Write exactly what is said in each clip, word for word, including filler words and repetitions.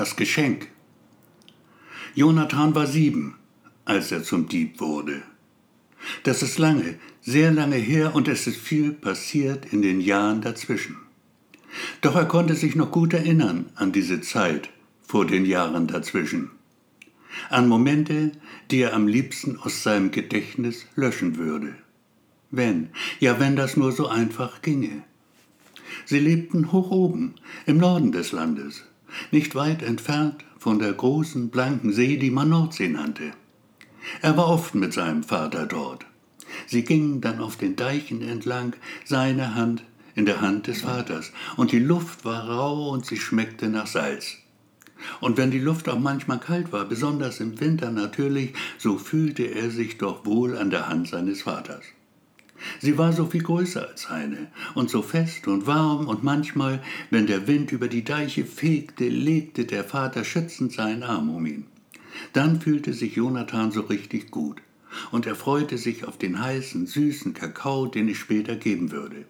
Das Geschenk. Jonathan war sieben, als er zum Dieb wurde. Das ist lange, sehr lange her und es ist viel passiert in den Jahren dazwischen. Doch er konnte sich noch gut erinnern an diese Zeit vor den Jahren dazwischen. An Momente, die er am liebsten aus seinem Gedächtnis löschen würde. Wenn, ja wenn das nur so einfach ginge. Sie lebten hoch oben, im Norden des Landes, nicht weit entfernt von der großen, blanken See, die man Nordsee nannte. Er war oft mit seinem Vater dort. Sie gingen dann auf den Deichen entlang, seine Hand in der Hand des Vaters, und die Luft war rau und sie schmeckte nach Salz. Und wenn die Luft auch manchmal kalt war, besonders im Winter natürlich, so fühlte er sich doch wohl an der Hand seines Vaters. Sie war so viel größer als seine und so fest und warm, und manchmal, wenn der Wind über die Deiche fegte, legte der Vater schützend seinen Arm um ihn. Dann fühlte sich Jonathan so richtig gut und er freute sich auf den heißen, süßen Kakao, den es später geben würde.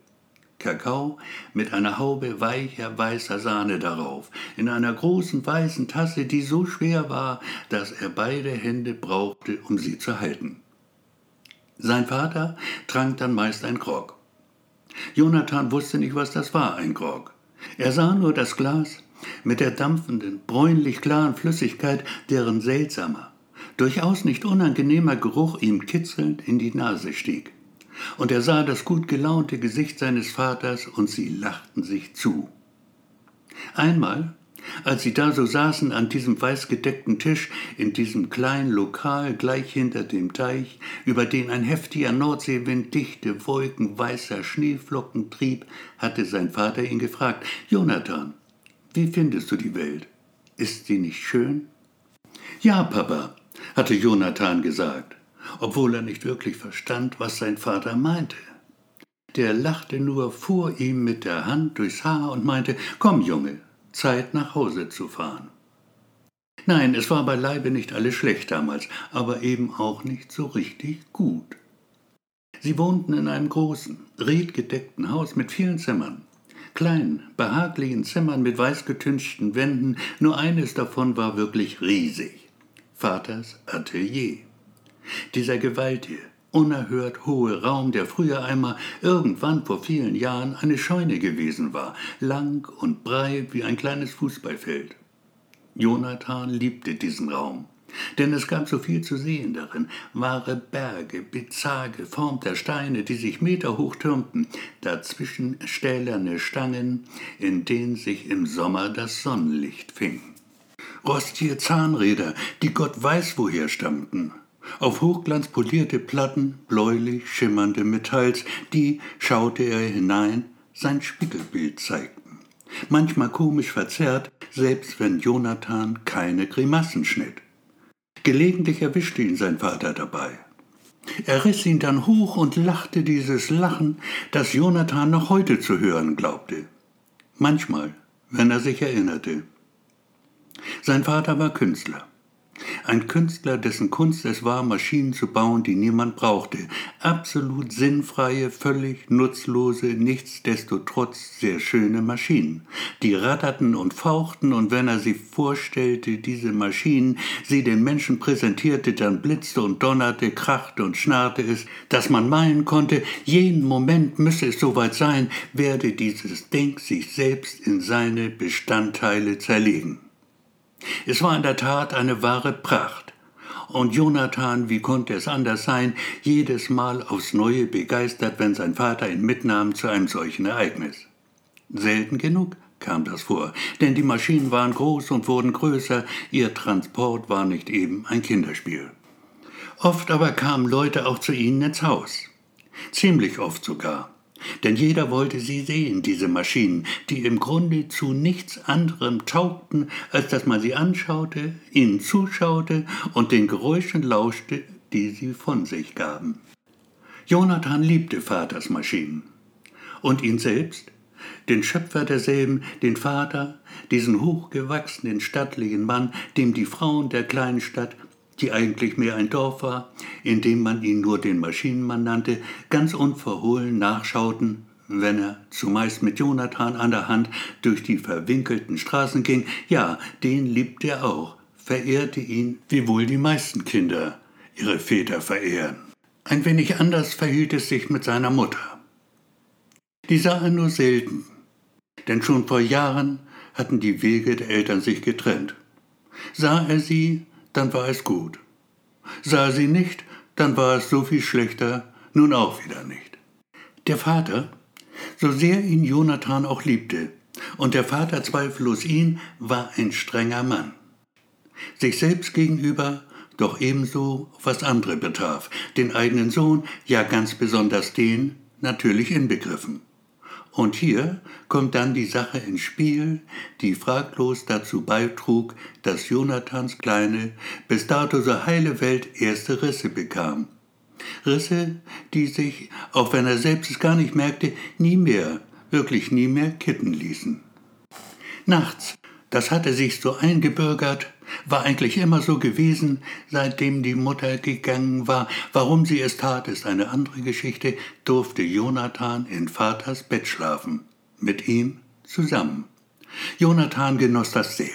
Kakao mit einer Haube weicher, weißer Sahne darauf, in einer großen, weißen Tasse, die so schwer war, dass er beide Hände brauchte, um sie zu halten. Sein Vater trank dann meist ein Grog. Jonathan wusste nicht, was das war, ein Grog. Er sah nur das Glas mit der dampfenden, bräunlich klaren Flüssigkeit, deren seltsamer, durchaus nicht unangenehmer Geruch ihm kitzelnd in die Nase stieg. Und er sah das gut gelaunte Gesicht seines Vaters und sie lachten sich zu. Einmal, als sie da so saßen an diesem weißgedeckten Tisch, in diesem kleinen Lokal gleich hinter dem Teich, über den ein heftiger Nordseewind dichte Wolken weißer Schneeflocken trieb, hatte sein Vater ihn gefragt: »Jonathan, wie findest du die Welt? Ist sie nicht schön?« »Ja, Papa«, hatte Jonathan gesagt, obwohl er nicht wirklich verstand, was sein Vater meinte. Der lachte nur, fuhr ihm mit der Hand durchs Haar und meinte: »Komm, Junge, Zeit, nach Hause zu fahren.« Nein, es war beileibe nicht alles schlecht damals, aber eben auch nicht so richtig gut. Sie wohnten in einem großen, redgedeckten Haus mit vielen Zimmern. Kleinen, behaglichen Zimmern mit weißgetünchten Wänden, nur eines davon war wirklich riesig. Vaters Atelier. Dieser gewaltige, unerhört hohe Raum, der früher einmal, irgendwann vor vielen Jahren, eine Scheune gewesen war, lang und breit wie ein kleines Fußballfeld. Jonathan liebte diesen Raum, denn es gab so viel zu sehen darin, wahre Berge, bizarr geformter Steine, die sich meterhoch türmten, dazwischen stählerne Stangen, in denen sich im Sommer das Sonnenlicht fing. Rostige Zahnräder, die Gott weiß woher stammten. Auf Hochglanz polierte Platten bläulich schimmernde Metalls, die, schaute er hinein, sein Spiegelbild zeigten. Manchmal komisch verzerrt, selbst wenn Jonathan keine Grimassen schnitt. Gelegentlich erwischte ihn sein Vater dabei. Er riss ihn dann hoch und lachte dieses Lachen, das Jonathan noch heute zu hören glaubte. Manchmal, wenn er sich erinnerte. Sein Vater war Künstler. Ein Künstler, dessen Kunst es war, Maschinen zu bauen, die niemand brauchte. Absolut sinnfreie, völlig nutzlose, nichtsdestotrotz sehr schöne Maschinen. Die ratterten und fauchten, und wenn er sie vorstellte, diese Maschinen, sie den Menschen präsentierte, dann blitzte und donnerte, krachte und schnarrte es, dass man meinen konnte, jeden Moment müsse es soweit sein, werde dieses Ding sich selbst in seine Bestandteile zerlegen. Es war in der Tat eine wahre Pracht, und Jonathan, wie konnte es anders sein, jedes Mal aufs Neue begeistert, wenn sein Vater ihn mitnahm zu einem solchen Ereignis. Selten genug kam das vor, denn die Maschinen waren groß und wurden größer, ihr Transport war nicht eben ein Kinderspiel. Oft aber kamen Leute auch zu ihnen ins Haus, ziemlich oft sogar. Denn jeder wollte sie sehen, diese Maschinen, die im Grunde zu nichts anderem taugten, als dass man sie anschaute, ihnen zuschaute und den Geräuschen lauschte, die sie von sich gaben. Jonathan liebte Vaters Maschinen. Und ihn selbst, den Schöpfer derselben, den Vater, diesen hochgewachsenen, stattlichen Mann, dem die Frauen der kleinen Stadt, die eigentlich mehr ein Dorf war, in dem man ihn nur den Maschinenmann nannte, ganz unverhohlen nachschauten, wenn er, zumeist mit Jonathan an der Hand, durch die verwinkelten Straßen ging. Ja, den liebte er auch, verehrte ihn, wie wohl die meisten Kinder ihre Väter verehren. Ein wenig anders verhielt es sich mit seiner Mutter. Die sah er nur selten, denn schon vor Jahren hatten die Wege der Eltern sich getrennt. Sah er sie, dann war es gut. Sah er sie nicht, dann war es so viel schlechter, nun auch wieder nicht. Der Vater, so sehr ihn Jonathan auch liebte, und der Vater zweifellos ihn, war ein strenger Mann. Sich selbst gegenüber, doch ebenso, was andere betraf, den eigenen Sohn, ja ganz besonders den, natürlich inbegriffen. Und hier kommt dann die Sache ins Spiel, die fraglos dazu beitrug, dass Jonathans kleine, bis dato so heile Welt erste Risse bekam. Risse, die sich, auch wenn er selbst es gar nicht merkte, nie mehr, wirklich nie mehr kitten ließen. Nachts, das hatte sich so eingebürgert, war eigentlich immer so gewesen, seitdem die Mutter gegangen war. Warum sie es tat, ist eine andere Geschichte, durfte Jonathan in Vaters Bett schlafen. Mit ihm zusammen. Jonathan genoss das sehr.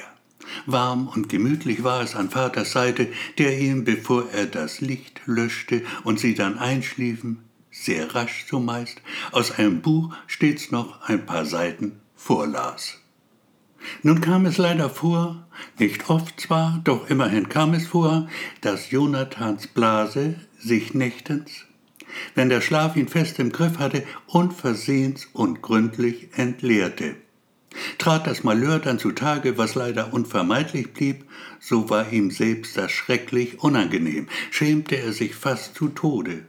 Warm und gemütlich war es an Vaters Seite, der ihm, bevor er das Licht löschte und sie dann einschliefen, sehr rasch zumeist, aus einem Buch stets noch ein paar Seiten vorlas. Nun kam es leider vor, nicht oft zwar, doch immerhin kam es vor, dass Jonathans Blase sich nächtens, wenn der Schlaf ihn fest im Griff hatte, unversehens und gründlich entleerte. Trat das Malheur dann zutage, was leider unvermeidlich blieb, so war ihm selbst das schrecklich unangenehm, schämte er sich fast zu Tode.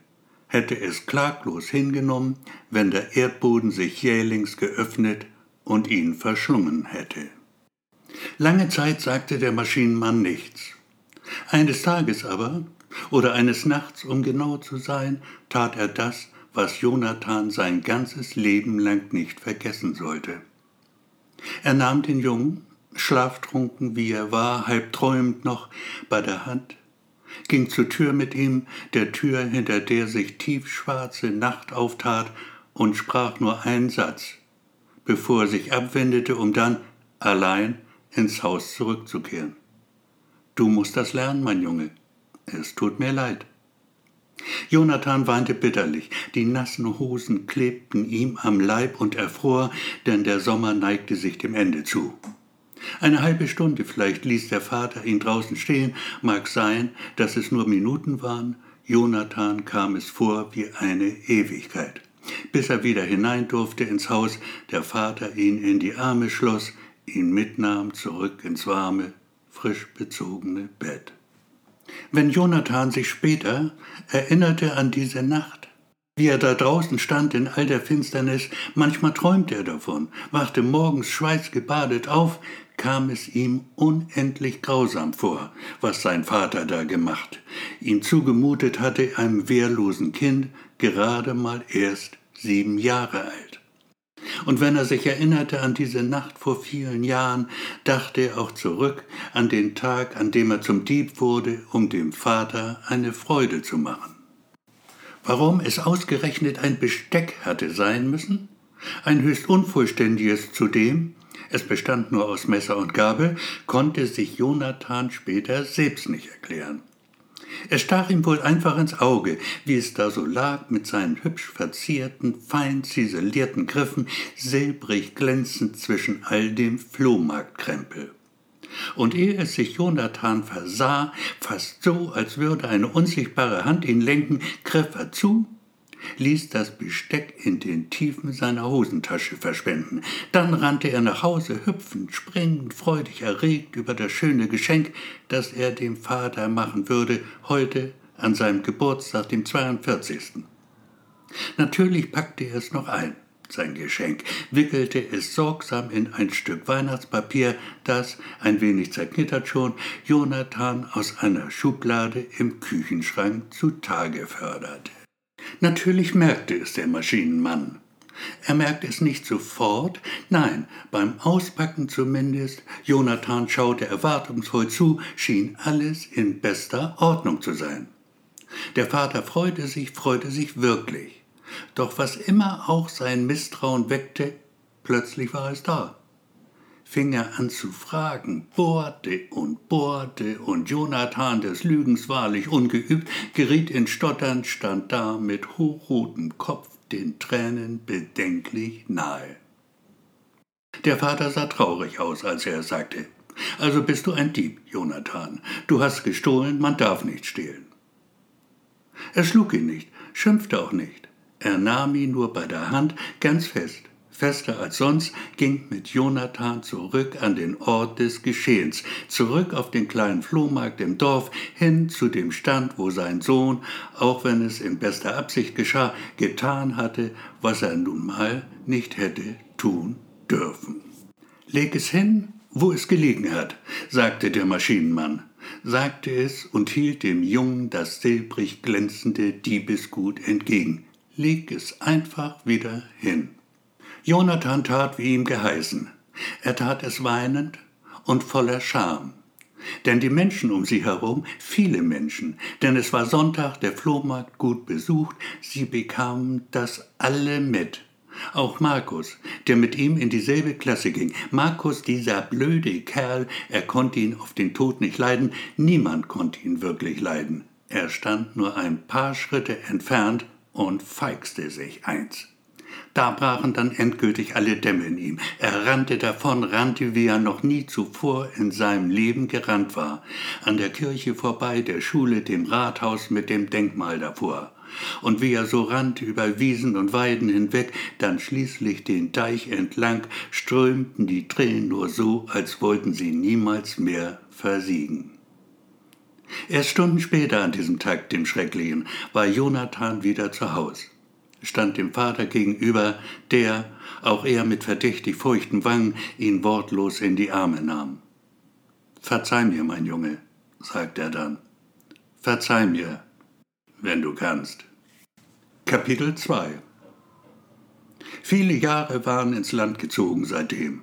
Hätte es klaglos hingenommen, wenn der Erdboden sich jählings geöffnet und ihn verschlungen hätte. Lange Zeit sagte der Maschinenmann nichts. Eines Tages aber, oder eines Nachts, um genau zu sein, tat er das, was Jonathan sein ganzes Leben lang nicht vergessen sollte. Er nahm den Jungen, schlaftrunken wie er war, halb träumend noch, bei der Hand, ging zur Tür mit ihm, der Tür, hinter der sich tiefschwarze Nacht auftat, und sprach nur einen Satz, bevor er sich abwendete, um dann allein ins Haus zurückzukehren. »Du musst das lernen, mein Junge. Es tut mir leid.« Jonathan weinte bitterlich. Die nassen Hosen klebten ihm am Leib und er fror, denn der Sommer neigte sich dem Ende zu. Eine halbe Stunde vielleicht ließ der Vater ihn draußen stehen. Mag sein, dass es nur Minuten waren. Jonathan kam es vor wie eine Ewigkeit. Bis er wieder hinein durfte ins Haus, der Vater ihn in die Arme schloss, ihn mitnahm zurück ins warme, frisch bezogene Bett. Wenn Jonathan sich später erinnerte an diese Nacht, wie er da draußen stand in all der Finsternis, manchmal träumte er davon, wachte morgens schweißgebadet auf, kam es ihm unendlich grausam vor, was sein Vater da gemacht, ihm zugemutet hatte, einem wehrlosen Kind, gerade mal erst sieben Jahre alt. Und wenn er sich erinnerte an diese Nacht vor vielen Jahren, dachte er auch zurück an den Tag, an dem er zum Dieb wurde, um dem Vater eine Freude zu machen. Warum es ausgerechnet ein Besteck hatte sein müssen? Ein höchst unvollständiges zudem, es bestand nur aus Messer und Gabel, konnte sich Jonathan später selbst nicht erklären. Es stach ihm wohl einfach ins Auge, wie es da so lag, mit seinen hübsch verzierten, fein ziselierten Griffen, silbrig glänzend zwischen all dem Flohmarktkrempel. Und ehe es sich Jonathan versah, fast so, als würde eine unsichtbare Hand ihn lenken, griff er zu, ließ das Besteck in den Tiefen seiner Hosentasche verschwinden. Dann rannte er nach Hause, hüpfend, springend, freudig erregt über das schöne Geschenk, das er dem Vater machen würde, heute an seinem Geburtstag, dem zweiundvierzigsten Natürlich packte er es noch ein, sein Geschenk, wickelte es sorgsam in ein Stück Weihnachtspapier, das, ein wenig zerknittert schon, Jonathan aus einer Schublade im Küchenschrank zutage förderte. Natürlich merkte es der Maschinenmann. Er merkte es nicht sofort, nein, beim Auspacken zumindest. Jonathan schaute erwartungsvoll zu, schien alles in bester Ordnung zu sein. Der Vater freute sich, freute sich wirklich. Doch was immer auch sein Misstrauen weckte, plötzlich war es da. Fing er an zu fragen, bohrte und bohrte, und Jonathan, des Lügens wahrlich ungeübt, geriet in Stottern, stand da mit hochrotem Kopf, den Tränen bedenklich nahe. Der Vater sah traurig aus, als er sagte: Also bist du ein Dieb, Jonathan. Du hast gestohlen, man darf nicht stehlen. Er schlug ihn nicht, schimpfte auch nicht. Er nahm ihn nur bei der Hand, ganz fest, fester als sonst, ging mit Jonathan zurück an den Ort des Geschehens, zurück auf den kleinen Flohmarkt im Dorf, hin zu dem Stand, wo sein Sohn, auch wenn es in bester Absicht geschah, getan hatte, was er nun mal nicht hätte tun dürfen. Leg es hin, wo es gelegen hat, sagte der Maschinenmann, sagte es und hielt dem Jungen das silbrig glänzende Diebesgut entgegen. Leg es einfach wieder hin. Jonathan tat, wie ihm geheißen. Er tat es weinend und voller Scham. Denn die Menschen um sie herum, viele Menschen, denn es war Sonntag, der Flohmarkt gut besucht, sie bekamen das alle mit. Auch Markus, der mit ihm in dieselbe Klasse ging. Markus, dieser blöde Kerl, er konnte ihn auf den Tod nicht leiden. Niemand konnte ihn wirklich leiden. Er stand nur ein paar Schritte entfernt und feixte sich eins. Da brachen dann endgültig alle Dämme in ihm. Er rannte davon, rannte, wie er noch nie zuvor in seinem Leben gerannt war. An der Kirche vorbei, der Schule, dem Rathaus mit dem Denkmal davor. Und wie er so rannte über Wiesen und Weiden hinweg, dann schließlich den Deich entlang, strömten die Tränen nur so, als wollten sie niemals mehr versiegen. Erst Stunden später an diesem Tag, dem Schrecklichen, war Jonathan wieder zu Haus. Stand dem Vater gegenüber, der, auch er mit verdächtig feuchten Wangen, ihn wortlos in die Arme nahm. »Verzeih mir, mein Junge«, sagte er dann. »Verzeih mir, wenn du kannst.« Kapitel zwei. Viele Jahre waren ins Land gezogen seitdem.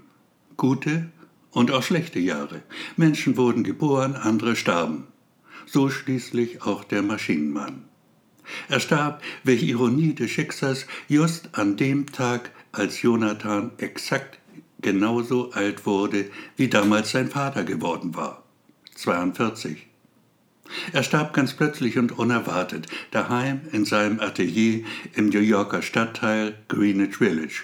Gute und auch schlechte Jahre. Menschen wurden geboren, andere starben. So schließlich auch der Maschinenmann. Er starb, welche Ironie des Schicksals, just an dem Tag, als Jonathan exakt genauso alt wurde, wie damals sein Vater geworden war. zweiundvierzig. Er starb ganz plötzlich und unerwartet, daheim in seinem Atelier im New Yorker Stadtteil Greenwich Village.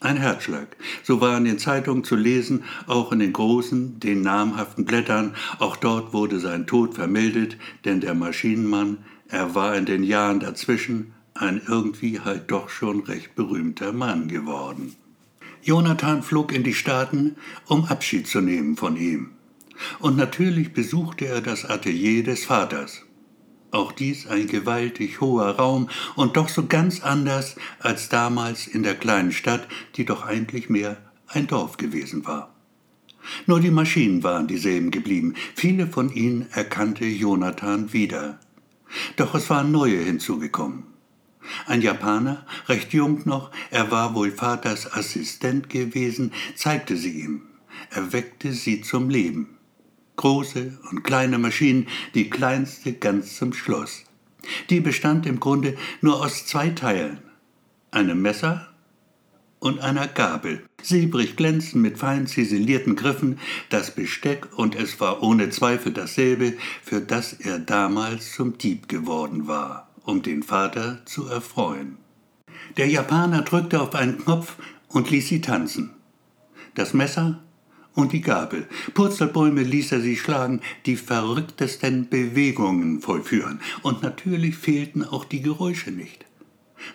Ein Herzschlag, so war in den Zeitungen zu lesen, auch in den großen, den namhaften Blättern, auch dort wurde sein Tod vermeldet, denn der Maschinenmann, er war in den Jahren dazwischen ein irgendwie halt doch schon recht berühmter Mann geworden. Jonathan flog in die Staaten, um Abschied zu nehmen von ihm. Und natürlich besuchte er das Atelier des Vaters. Auch dies ein gewaltig hoher Raum und doch so ganz anders als damals in der kleinen Stadt, die doch eigentlich mehr ein Dorf gewesen war. Nur die Maschinen waren dieselben geblieben. Viele von ihnen erkannte Jonathan wieder. Doch es waren neue hinzugekommen. Ein Japaner, recht jung noch, er war wohl Vaters Assistent gewesen, zeigte sie ihm. Er weckte sie zum Leben. Große und kleine Maschinen, die kleinste ganz zum Schluss. Die bestand im Grunde nur aus zwei Teilen, einem Messer und einer Gabel, silbrig glänzend mit fein ziselierten Griffen, das Besteck, und es war ohne Zweifel dasselbe, für das er damals zum Dieb geworden war, um den Vater zu erfreuen. Der Japaner drückte auf einen Knopf und ließ sie tanzen. Das Messer und die Gabel. Purzelbäume ließ er sie schlagen, die verrücktesten Bewegungen vollführen. Und natürlich fehlten auch die Geräusche nicht.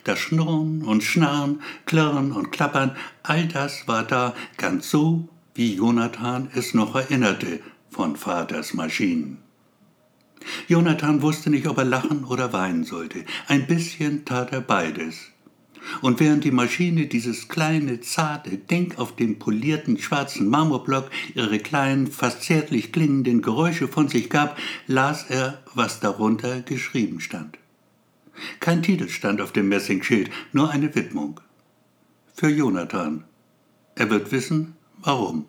Das Schnurren und Schnarren, Klirren und Klappern, all das war da, ganz so, wie Jonathan es noch erinnerte von Vaters Maschinen. Jonathan wusste nicht, ob er lachen oder weinen sollte. Ein bisschen tat er beides. Und während die Maschine, dieses kleine, zarte Ding auf dem polierten, schwarzen Marmorblock, ihre kleinen, fast zärtlich klingenden Geräusche von sich gab, las er, was darunter geschrieben stand. Kein Titel stand auf dem Messingschild, nur eine Widmung. Für Jonathan. Er wird wissen, warum.